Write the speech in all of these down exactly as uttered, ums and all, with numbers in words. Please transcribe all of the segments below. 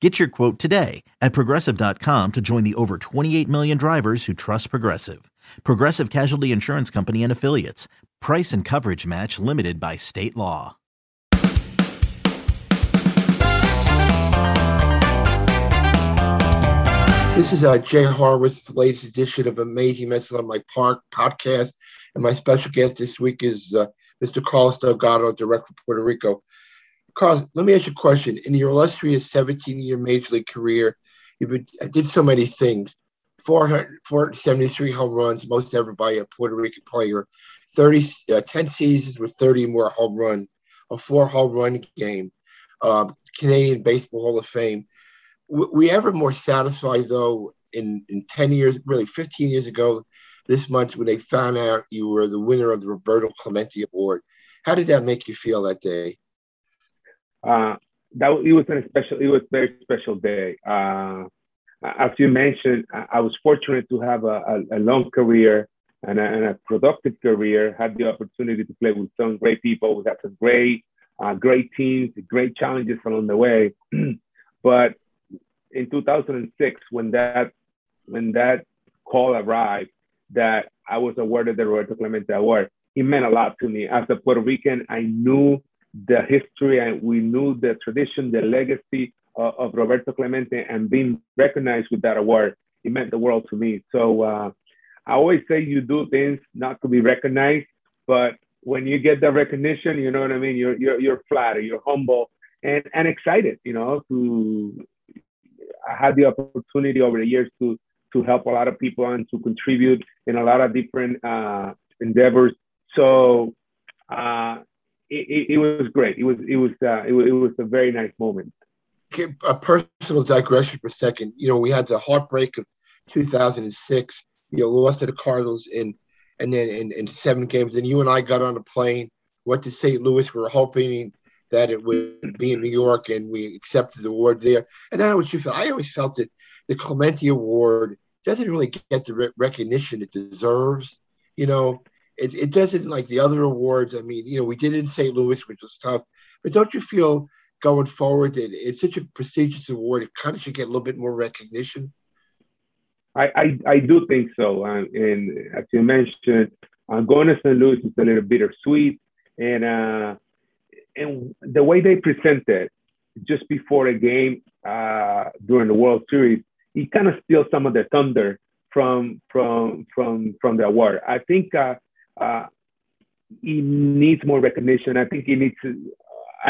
Get your quote today at Progressive dot com to join the over twenty-eight million drivers who trust Progressive. Progressive Casualty Insurance Company and Affiliates. Price and coverage match limited by state law. This is uh, Jay Horwith's latest edition of Amazing Mental on My Park podcast. And my special guest this week is uh, Mister Carlos Delgado, director of Puerto Rico. Carlos, let me ask you a question. In your illustrious seventeen-year major league career, you did so many things. four hundred, four hundred seventy-three home runs, most ever by a Puerto Rican player. thirty, uh, ten seasons with thirty or more home runs. A four-home run game. Uh, Canadian Baseball Hall of Fame. W- were you ever more satisfied, though, in, in ten years, really fifteen years ago, this month, when they found out you were the winner of the Roberto Clemente Award? How did that make you feel that day? Uh, that it was an special. It was a very special day. Uh, as you mentioned, I, I was fortunate to have a, a, a long career and a, and a productive career. Had the opportunity to play with some great people. We had some great, uh, great teams, great challenges along the way. But in two thousand six, when that when that call arrived, that I was awarded the Roberto Clemente Award, it meant a lot to me. As a Puerto Rican, I knew the history, and we knew the tradition, the legacy uh, of Roberto Clemente, and being recognized with that award, it meant the world to me. So uh, I always say you do things not to be recognized, but when you get that recognition, you know what I mean? You're you're, you're flattered, you're humble, and, and excited, you know, to I had the opportunity over the years to to help a lot of people and to contribute in a lot of different uh, endeavors. So, uh, It, it, it was great. It was it was, uh, it was it was a very nice moment. A personal digression for a second. You know, we had the heartbreak of two thousand six. You know, lost to the Cardinals in and then in, in seven games. And you and I got on a plane, went to Saint Louis. We were hoping that it would be in New York, and we accepted the award there. And I always felt I always felt that the Clemente Award doesn't really get the re- recognition it deserves. You know. It, it doesn't like the other awards. I mean, you know, we did it in Saint Louis, which was tough. But don't you feel going forward that it's such a prestigious award, it kind of should get a little bit more recognition? I I, I do think so. Um, and as you mentioned, uh, going to Saint Louis is a little bittersweet. And, uh, and the way they present it just before a game uh, during the World Series, it kind of steals some of the thunder from, from, from, from the award. I think... Uh, Uh, it needs more recognition. I think it needs uh,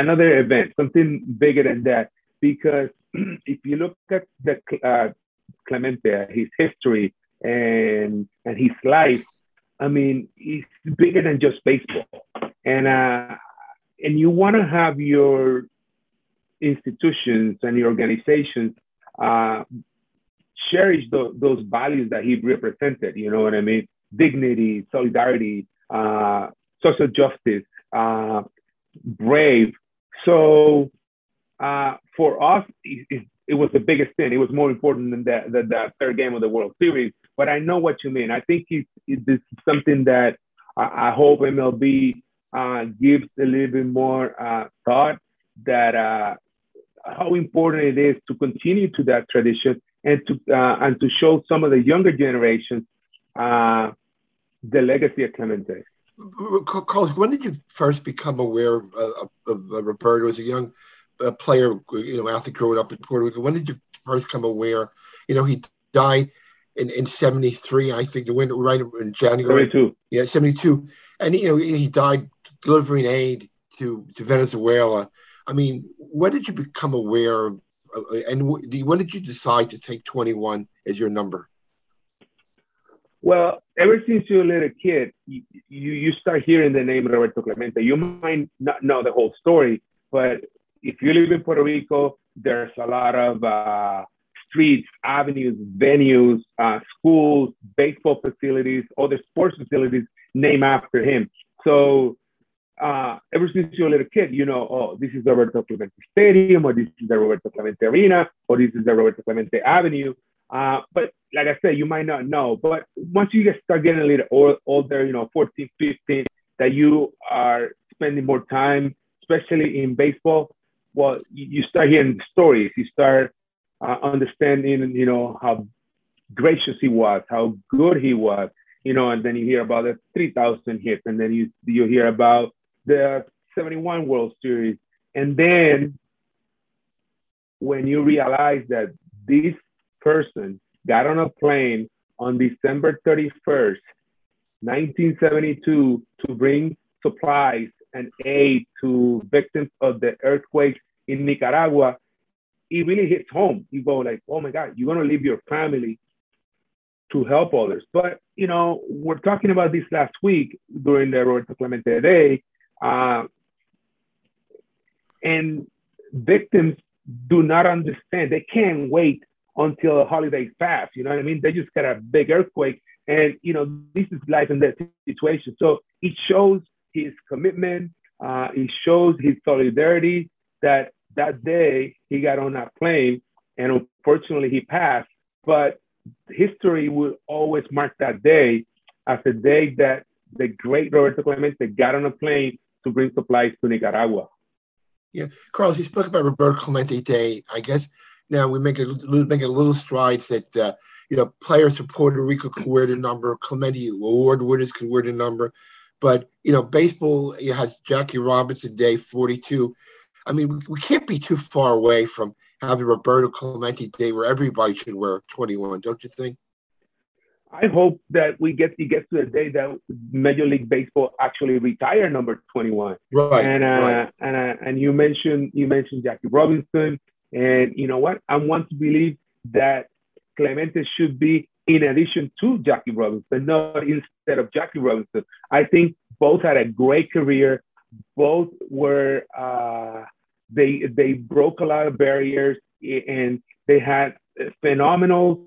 another event, something bigger than that. Because if you look at the uh, Clemente, his history and and his life, I mean, it's bigger than just baseball. And uh, and you want to have your institutions and your organizations uh, cherish the, those values that he represented. You know what I mean? Dignity, solidarity, uh, social justice, uh, brave. So uh, for us, it, it, it was the biggest thing. It was more important than the, the, the third game of the World Series. But I know what you mean. I think it, it, this is something that I, I hope M L B uh, gives a little bit more uh, thought, that uh, how important it is to continue to that tradition and to uh, and to show some of the younger generations Uh, the legacy of Clemente. Carlos, when did you first become aware of, of, of Roberto as a young uh, player, you know, after growing up in Puerto Rico? When did you first come aware? You know, he died in, in seventy-three, I think, the winter, right in January. seventy-two. Yeah, seventy-two. And, you know, he died delivering aid to, to Venezuela. I mean, when did you become aware of, and when did you decide to take twenty-one as your number? Well, ever since you were a little kid, you, you start hearing the name Roberto Clemente. You might not know the whole story, but if you live in Puerto Rico, there's a lot of uh, streets, avenues, venues, uh, schools, baseball facilities, other sports facilities name after him. So uh, ever since you're a little kid, you know, oh, this is the Roberto Clemente Stadium, or this is the Roberto Clemente Arena, or this is the Roberto Clemente Avenue. Uh, but like I said, you might not know. But once you get start getting a little old, older, you know, fourteen, fifteen, that you are spending more time, especially in baseball, well, you start hearing stories. You start uh, understanding, you know, how gracious he was, how good he was, you know, and then you hear about the three thousand hits, and then you you hear about the seventy-one World Series. And then when you realize that this person got on a plane on December thirty-first, nineteen seventy-two to bring supplies and aid to victims of the earthquake in Nicaragua, it really hits home. You go like, oh my God, you're gonna leave your family to help others. But, you know, we're talking about this last week during the Roberto Clemente Day, uh, and victims do not understand. They can't wait until a holiday pass, you know what I mean? They just got a big earthquake, and, you know, this is life and death situation. So it shows his commitment, uh, it shows his solidarity that that day he got on that plane, and unfortunately he passed, but history will always mark that day as the day that the great Roberto Clemente got on a plane to bring supplies to Nicaragua. Yeah, Carlos, you spoke about Roberto Clemente Day. I guess now we make a, make a little strides that, uh, you know, players from Puerto Rico could wear the number, Clemente Award winners could wear the number, but, you know, baseball has Jackie Robinson Day, forty-two. I mean, we can't be too far away from having Roberto Clemente Day where everybody should wear twenty-one, don't you think? I hope that we get it gets to the day that Major League Baseball actually retire number twenty-one. Right. And uh, right. and uh, and you mentioned you mentioned Jackie Robinson, and you know what? I want to believe that Clemente should be in addition to Jackie Robinson, not instead of Jackie Robinson. I think both had a great career. Both were uh, they they broke a lot of barriers, and they had phenomenal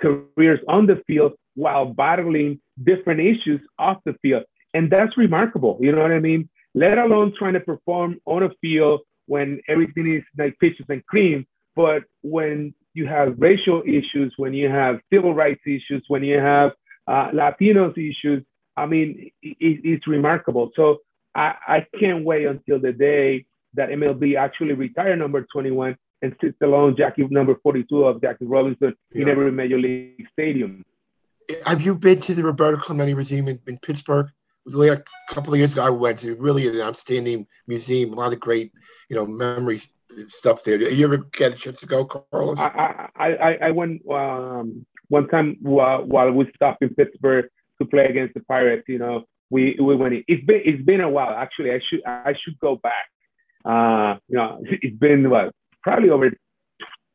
careers on the field while battling different issues off the field, and that's remarkable. You know what I mean? Let alone trying to perform on a field when everything is like peaches and cream, but when you have racial issues, when you have civil rights issues, when you have uh, Latinos issues, I mean, it, it's remarkable. So I can't wait until the day that M L B actually retire number twenty-one and sits alone Jackie number forty-two of Jackie Robinson yeah. in every Major League stadium. Have you been to the Roberto Clemente Museum in, in Pittsburgh? It was only a couple of years ago I went to really an outstanding museum, a lot of great, you know, memory stuff there. You ever get a chance to go, Carlos? I I, I, I went um, one time while, while we stopped in Pittsburgh to play against the Pirates, you know. We we went in. It's been it's been a while actually. I should I should go back. Uh, you know, it's been what probably over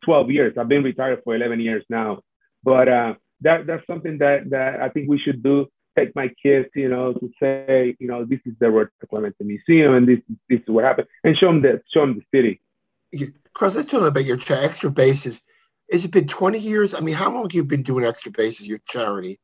twelve years. I've been retired for eleven years now. But uh, that that's something that that I think we should do. Take my kids, you know, to say, you know, this is the Roberto Clemente Museum, and this this is what happened, and show them the show them the city. Yeah. Carlos, let's talk about your cha- Extra Bases. Has it been twenty years? I mean, how long have you been doing Extra Bases, your charity?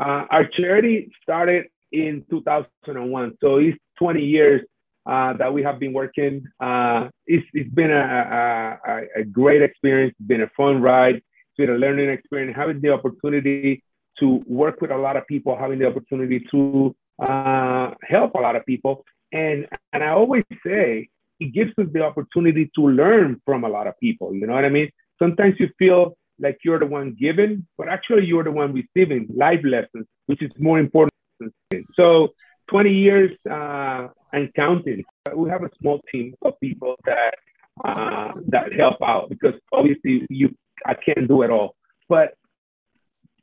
Uh, our charity started in two thousand one, so it's twenty years uh, that we have been working. Uh, it's, it's been a, a, a great experience. It's been a fun ride. It's been a learning experience. Having the opportunity to work with a lot of people, having the opportunity to uh, help a lot of people, and and I always say it gives us the opportunity to learn from a lot of people. You know what I mean? Sometimes you feel like you're the one giving, but actually you're the one receiving life lessons, which is more important. So twenty years uh, and counting. We have a small team of people that uh, that help out because obviously you I can't do it all. But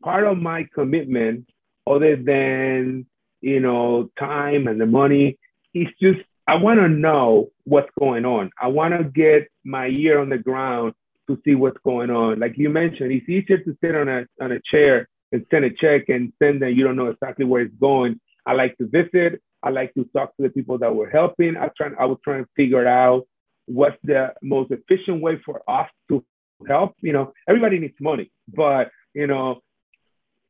part of my commitment, other than you know time and the money, is just I want to know what's going on. I want to get my ear on the ground to see what's going on. Like you mentioned, it's easier to sit on a on a chair and send a check and send that you don't know exactly where it's going. I like to visit. I like to talk to the people that were helping. I try, I would try and figure out what's the most efficient way for us to help. You know, everybody needs money, but you know,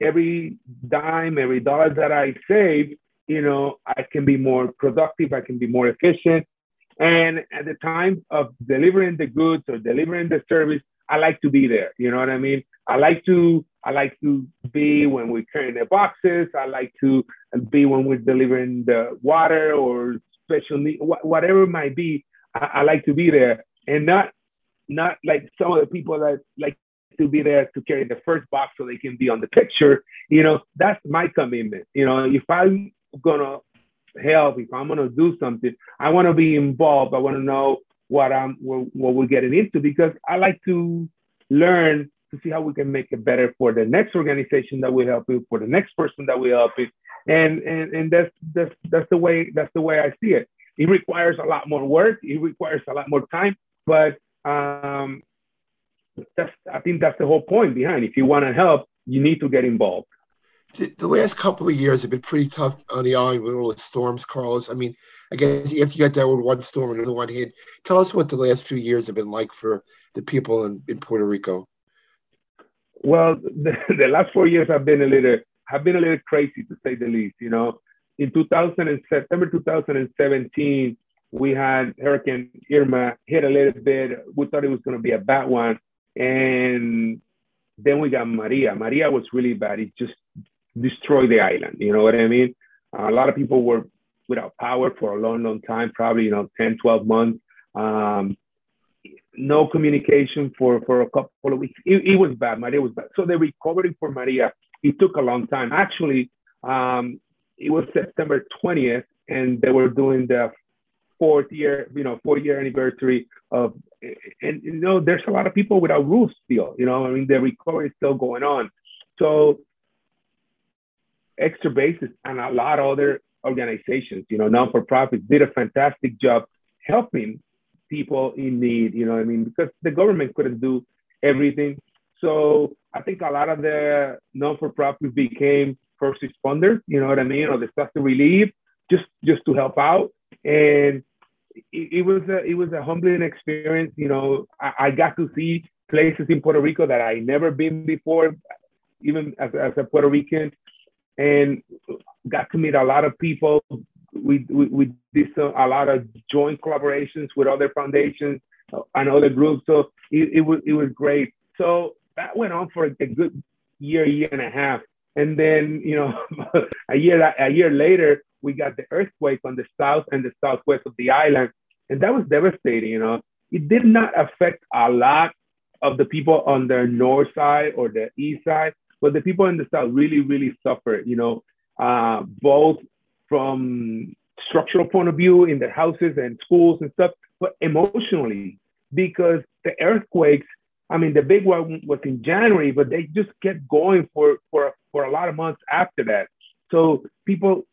every dime, every dollar that I save, you know, I can be more productive, I can be more efficient. And at the time of delivering the goods or delivering the service, I like to be there. You know what I mean? I like to, I like to be when we're carrying the boxes. I like to be when we're delivering the water or special need, wh- whatever it might be. I, I like to be there, and not, not like some of the people that like to be there to carry the first box so they can be on the picture. You know, that's my commitment. You know, if I'm gonna help, if I'm gonna do something, I want to be involved. I want to know what I'm, what, what we're getting into, because I like to learn to see how we can make it better for the next organization that we help with, for the next person that we help with, and and and that's that's that's the way that's the way I see it. It requires a lot more work. It requires a lot more time, but um, that's I think that's the whole point behind. If you want to help, you need to get involved. The last couple of years have been pretty tough on the island with all the storms, Carlos. I mean, I guess after you got down with one storm and another one hit, tell us what the last few years have been like for the people in, in Puerto Rico. Well, the, the last four years have been a little have been a little crazy, to say the least. You know, in two thousand September twenty seventeen, we had Hurricane Irma hit a little bit. We thought it was going to be a bad one, and then we got Maria. Maria was really bad. It just destroyed the island. You know what I mean? A lot of people were without power for a long, long time, probably, you know, ten, twelve months. Um, no communication for, for a couple of weeks. It, it was bad. Maria was bad. So the recovery for Maria, it took a long time. Actually, um, it was September twentieth, and they were doing the fourth year, you know, four year anniversary of, and, you know, there's a lot of people without roofs still, you know, I mean, the recovery is still going on. So Extra Bases and a lot of other organizations, you know, non-for-profits, did a fantastic job helping people in need, you know what I mean? Because the government couldn't do everything. So I think a lot of the non-for-profits became first responders, you know what I mean? Or disaster relief, just, just to help out. And it, it was a, it was a humbling experience. You know, I, I got to see places in Puerto Rico that I never been before, even as, as a Puerto Rican, and got to meet a lot of people. We, we, we did some, a lot of joint collaborations with other foundations and other groups. So it, it was, it was great. So that went on for a good year, year and a half. And then, you know, a year, a year later, we got the earthquake on the south and the southwest of the island. And that was devastating, you know. It did not affect a lot of the people on the north side or the east side, but the people in the south really, really suffered, you know, uh, both from structural point of view in their houses and schools and stuff, but emotionally, because the earthquakes, I mean, the big one was in January, but they just kept going for, for, for a lot of months after that. So people,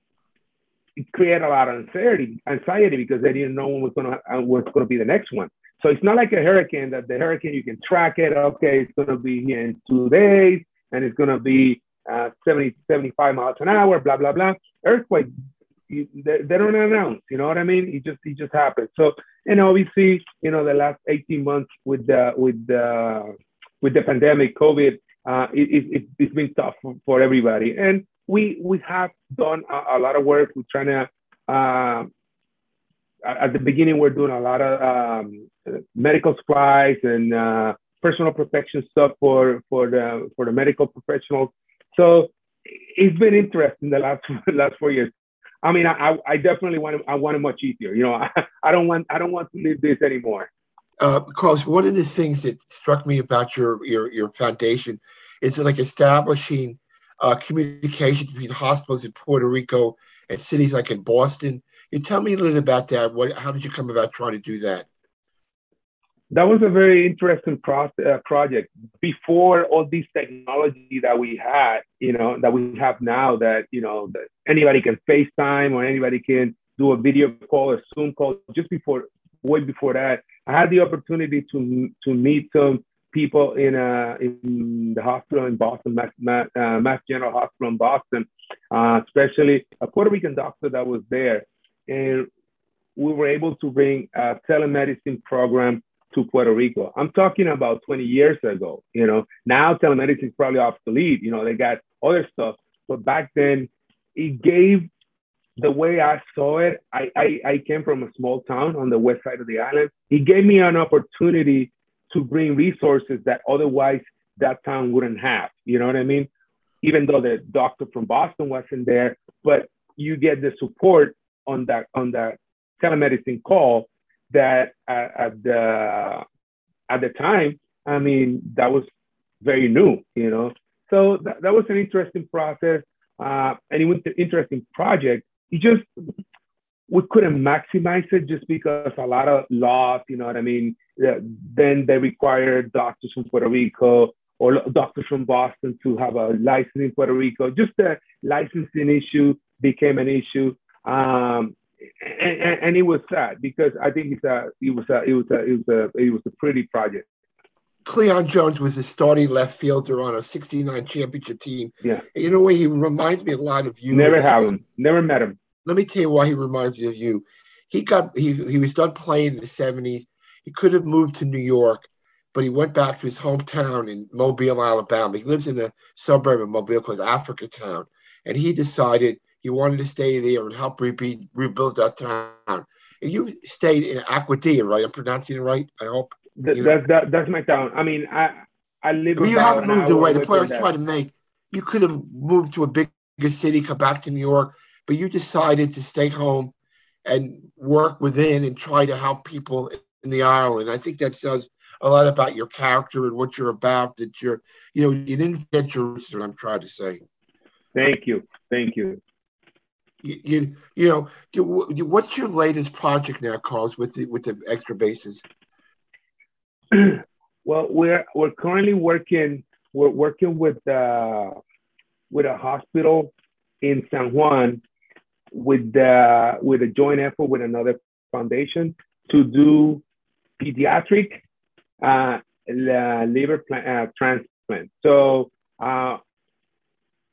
it created a lot of anxiety, anxiety because they didn't know when was going to was going to be the next one. So it's not like a hurricane that the hurricane, you can track it. Okay, it's going to be here in two days and it's going to be uh, seventy, seventy-five miles an hour, blah, blah, blah. Earthquake, you, they, they don't announce, you know what I mean? It just, it just happens. So, and obviously, you know, the last eighteen months with the, with the, with the pandemic, COVID, uh, it, it, it's been tough for, for everybody. And we we have done a, a lot of work. We're trying to, uh, at the beginning, we're doing a lot of um, medical supplies and uh, personal protection stuff for for the for the medical professionals. So it's been interesting the last last four years. I mean, I, I definitely want it, I want it much easier. You know, I, I don't want I don't want to live this anymore. Uh, Carlos, one of the things that struck me about your your your foundation is like establishing Uh, communication between hospitals in Puerto Rico and cities like in Boston. You tell me a little about that. What, how did you come about trying to do that? That was a very interesting pro- uh, project. Before all this technology that we had, you know, that we have now, that, you know, that anybody can FaceTime or anybody can do a video call or Zoom call. Just before, way before that, I had the opportunity to to meet some people in uh, in the hospital in Boston, Mass, Mass, uh, Mass General Hospital in Boston, uh, especially a Puerto Rican doctor that was there. And we were able to bring a telemedicine program to Puerto Rico. I'm talking about twenty years ago, you know. Now telemedicine is probably obsolete. You know, they got other stuff. But back then, it gave, the way I saw it, I, I, I came from a small town on the west side of the island. It gave me an opportunity to bring resources that otherwise that town wouldn't have. You know what I mean? Even though the doctor from Boston wasn't there, but you get the support on that, on that telemedicine call that at, at the, at the time, I mean, that was very new, you know? So th- that was an interesting process. Uh, and it was an interesting project. It just, we couldn't maximize it just because a lot of laws, you know what I mean? Then they require doctors from Puerto Rico or doctors from Boston to have a license in Puerto Rico. Just the licensing issue became an issue. Um, and, and, and it was sad because I think it's a, it was a, it was a, it was a, it was a pretty project. Cleon Jones was a starting left fielder on a sixty-nine championship team. Yeah. In a way, he reminds me a lot of you. Never had him. Never met him. Let me tell you why he reminds me of you. He got he he was done playing in the seventies. He could have moved to New York, but he went back to his hometown in Mobile, Alabama. He lives in a suburb of Mobile called Africatown, and he decided he wanted to stay there and help re- rebuild that town. And you stayed in Aguadilla, right? I'm pronouncing it right, I hope. Th- that's that, that's my town. I mean, I I live. But you haven't moved away. The point I was trying to make, you could have moved to a bigger city, come back to New York, but you decided to stay home and work within and try to help people in the island. I think that says a lot about your character and what you're about. That you're, you know, you didn't get your roots. What I'm trying to say. Thank you. Thank you. You you, you know, do, what's your latest project now, Carlos, with the, with the Extra Bases? Well, we're we're currently working we're working with uh, with a hospital in San Juan with the, with a joint effort with another foundation to do pediatric uh, liver plant, uh, transplant. So uh,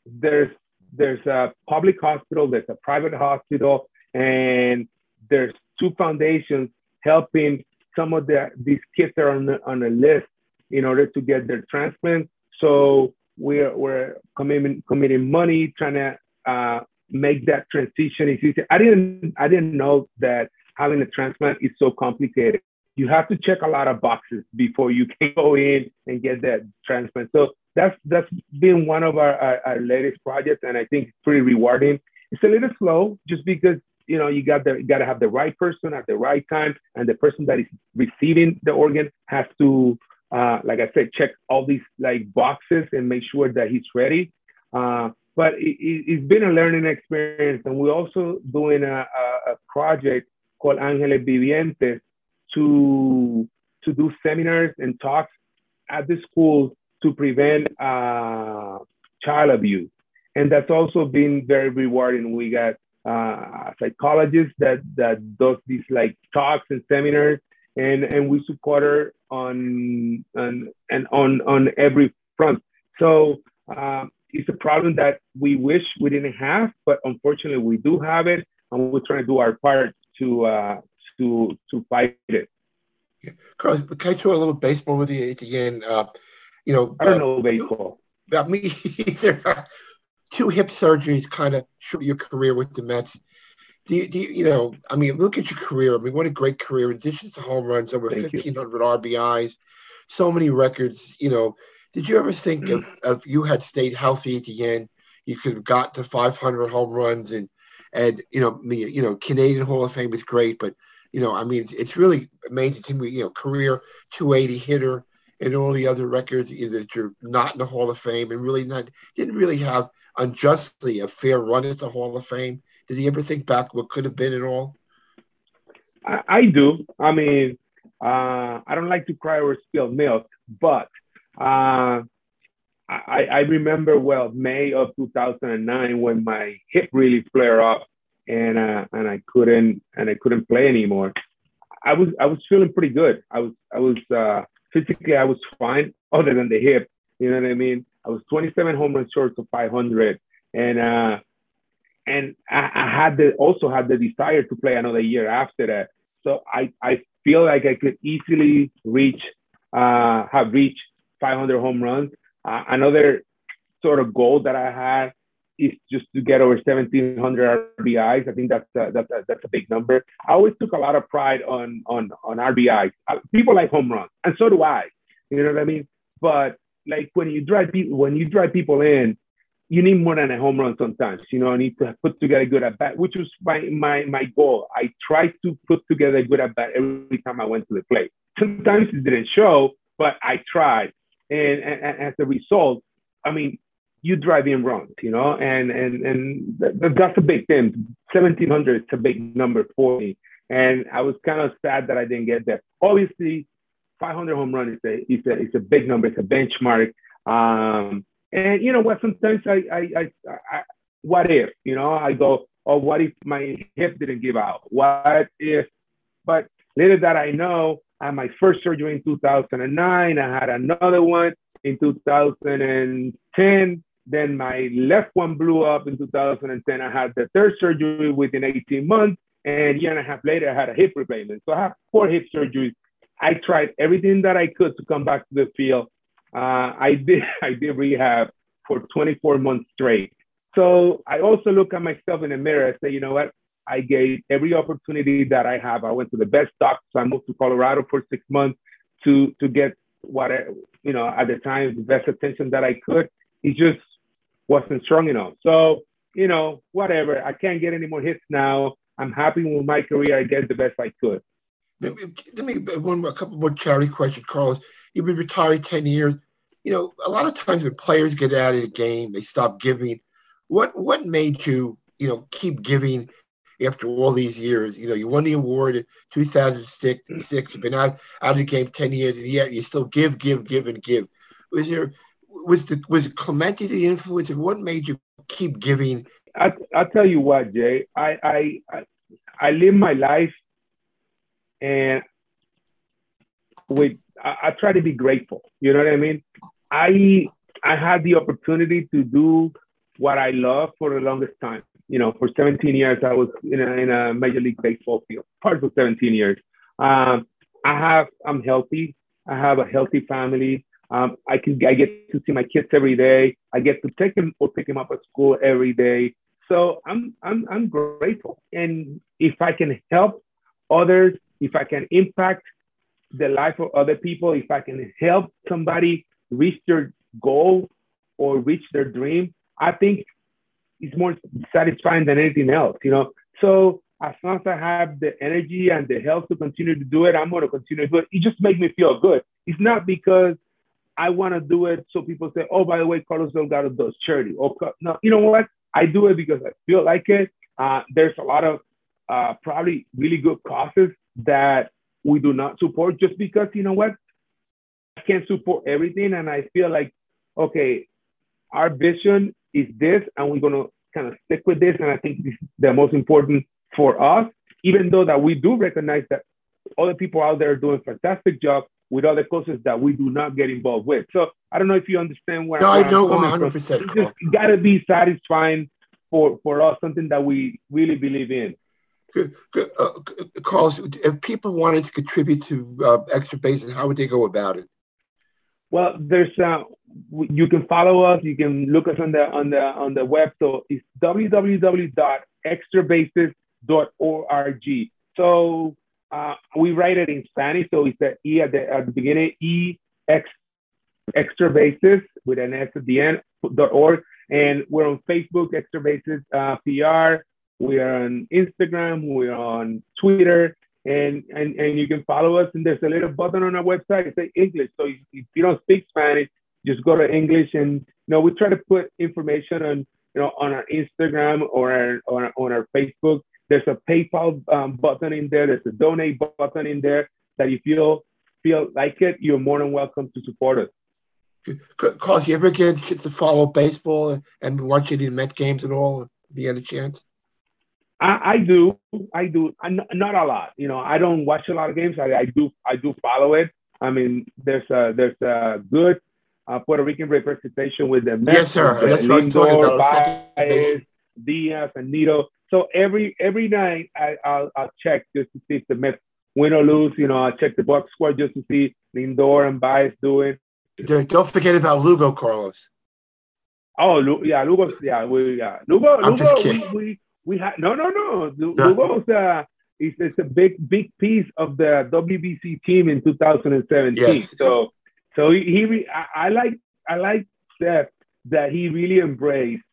there's there's a public hospital, there's a private hospital, and there's two foundations helping some of the, these kids are on the, on a list in order to get their transplant. So we're, we're committing, committing money, trying to uh, make that transition. It's easy. I didn't, I didn't know that having a transplant is so complicated. You have to check a lot of boxes before you can go in and get that transplant. So that's, that's been one of our, our, our latest projects. And I think it's pretty rewarding. It's a little slow just because, you know, you got the, you got to have the right person at the right time, and the person that is receiving the organ has to, uh, like I said, check all these like boxes and make sure that he's ready. Uh, but it, it, it's been a learning experience, and we're also doing a, a, a project called Ángeles Vivientes to to do seminars and talks at the school to prevent uh, child abuse, and that's also been very rewarding. We got Uh, psychologists that that does these like talks and seminars, and and we support her on on and on on every front. So uh, it's a problem that we wish we didn't have, but unfortunately we do have it, and we're trying to do our part to uh, to to fight it. Yeah. Carlos, can I throw a little baseball with you at the end? Uh, you know, I don't uh, know baseball. About me either. Two hip surgeries kind of short your career with the Mets. Do you, do you, you know, I mean, look at your career. I mean, what a great career. In addition to home runs, over fifteen hundred R B Is, so many records, you know. Did you ever think mm-hmm. of, of you had stayed healthy at the end, you could have got to five hundred home runs and, and you know, me, you know, Canadian Hall of Fame is great, but, you know, I mean, it's really amazing to me, you know, career two eighty hitter and all the other records that you're not in the Hall of Fame and really not, didn't really have unjustly a fair run at the Hall of Fame. Did he ever think back what could have been at all? I, I do. I mean, uh, I don't like to cry or spill milk, but uh, I, I remember well May of two thousand nine when my hip really flared up and uh, and I couldn't and I couldn't play anymore. I was I was feeling pretty good. I was I was uh, physically I was fine other than the hip. You know what I mean? I was twenty-seven home runs short of five hundred, and uh, and I, I had the also had the desire to play another year after that. So I, I feel like I could easily reach uh, have reached five hundred home runs. Uh, another sort of goal that I had is just to get over seventeen hundred R B Is. I think that's a, that's a, that's a big number. I always took a lot of pride on on on R B Is. People like home runs, and so do I. You know what I mean? But like when you drive people, when you drive people in, you need more than a home run sometimes. You know, I need to put together a good at bat, which was my my my goal. I tried to put together a good at bat every time I went to the plate. Sometimes it didn't show, but I tried, and, and, and as a result, I mean, you drive in runs, you know, and and and that's a big thing. seventeen hundred is a big number for me, and I was kind of sad that I didn't get there. Obviously, five hundred home run is a is a, is a big number. It's a benchmark. Um, and you know what? Sometimes I I, I I what if you know I go, oh, what if my hip didn't give out? What if? But little that I know, I had my first surgery in two thousand nine. I had another one in two thousand ten. Then my left one blew up in two thousand ten. I had the third surgery within eighteen months, and a year and a half later, I had a hip replacement. So I have four hip surgeries. I tried everything that I could to come back to the field. Uh, I did. I did rehab for twenty-four months straight. So I also look at myself in the mirror and say, you know what? I gave every opportunity that I have. I went to the best doctors. I moved to Colorado for six months to to get what I, you know, at the time, the best attention that I could. It just wasn't strong enough. So, you know, whatever. I can't get any more hits now. I'm happy with my career. I get the best I could. Let me, let me one a couple more charity questions, Carlos. You've been retired ten years. You know, a lot of times when players get out of the game, they stop giving. What what made you, you know, keep giving after all these years? You know, you won the award in two thousand six. You've been out, out of the game ten years, and yet you still give, give, give, and give. Was there was the was Clemente the influence, and what made you keep giving? I I tell you what, Jay, I I I, I live my life, and with I, I try to be grateful. You know what I mean? I I had the opportunity to do what I love for the longest time. You know, for seventeen years, I was in a, in a Major League Baseball field, part of seventeen years. Um, I have, I'm healthy. I have a healthy family. Um, I can, I get to see my kids every day. I get to take them or pick them up at school every day. So I'm, I'm, I'm grateful. And if I can help others, if I can impact the life of other people, if I can help somebody reach their goal or reach their dream, I think it's more satisfying than anything else, you know? So as long as I have the energy and the health to continue to do it, I'm going to continue to do it. It just makes me feel good. It's not because I want to do it so people say, oh, by the way, Carlos Delgado does charity. Or, no, you know what? I do it because I feel like it. Uh, there's a lot of uh, probably really good causes that we do not support just because, you know what? I can't support everything. And I feel like, okay, our vision is this, and we're going to kind of stick with this. And I think this is the most important for us, even though that we do recognize that other people out there are doing a fantastic job with other causes that we do not get involved with. So I don't know if you understand where no, I'm I know one hundred percent. It's just got to be satisfying for, for us, something that we really believe in. Good, good. Uh, Carlos, if people wanted to contribute to uh, Extra Bases, how would they go about it? Well, there's uh, you can follow us. You can look us on the on the on the web. So it's w w w dot extra bases dot org. So uh, we write it in Spanish. So it's the e at the, at the beginning, e ex, extra bases with an s at the end dot org. And we're on Facebook, Extra Bases uh, P R. We are on Instagram. We're on Twitter. And, and and you can follow us, and there's a little button on our website that says English. So if, if you don't speak Spanish, just go to English, and you know we try to put information on you know on our Instagram or our, on our, on our Facebook. There's a PayPal um, button in there. There's a donate button in there that if you feel like it, you're more than welcome to support us. Carlos, you ever get a chance to follow baseball and watch any Met games at all? If you had a chance. I, I do, I do, I, not a lot. You know, I don't watch a lot of games. I, I do, I do follow it. I mean, there's a there's a good uh, Puerto Rican representation with the Mets. Yes, sir. That's what I was talking about. Baez, Diaz, and Nito. So every every night I, I'll I'll check just to see if the Mets win or lose. You know, I check the box score just to see Lindor and Baez doing. Don't forget about Lugo, Carlos. Oh, Lu- yeah, Lugo. Yeah, we, yeah. Lugo, I'm Lugo, just kidding. We, we, we ha- no, no, no. Lugo's uh, is, is a big, big piece of the W B C team in two thousand seventeen. Yes. So, so he, he re- I, I like, I like Seth that he really embraced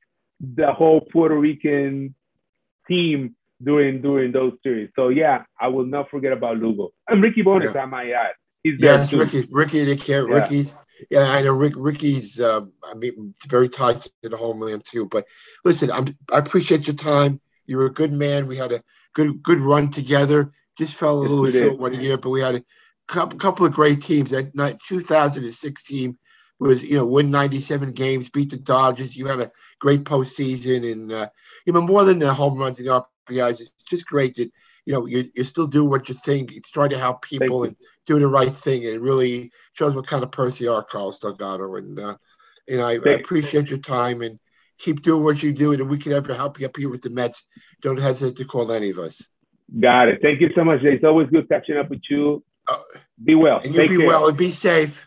the whole Puerto Rican team during during those series. So yeah, I will not forget about Lugo and Ricky Bones. Yeah. I might add. He's yes, there Ricky, Ricky, they can't. Yeah. Ricky's. Yeah, I know Rick, Ricky's, uh, I mean, very tied to the homeland too. But listen, I'm, I appreciate your time. You were a good man. We had a good good run together. Just fell a little short one year, but we had a couple, couple of great teams. That night, two thousand six team was, you know, win ninety-seven games, beat the Dodgers. You had a great postseason. And, uh, you know, more than the home runs and the R B Is, it's just great that, you know, you, you still do what you think. You try to help people and do the right thing. And it really shows what kind of person you are, Carlos Delgado. And, uh, you know, I, I appreciate your time and keep doing what you do. And if we can ever help you up here with the Mets, don't hesitate to call any of us. Got it. Thank you so much. It's always good catching up with you. Uh, be well. And you be well and be safe.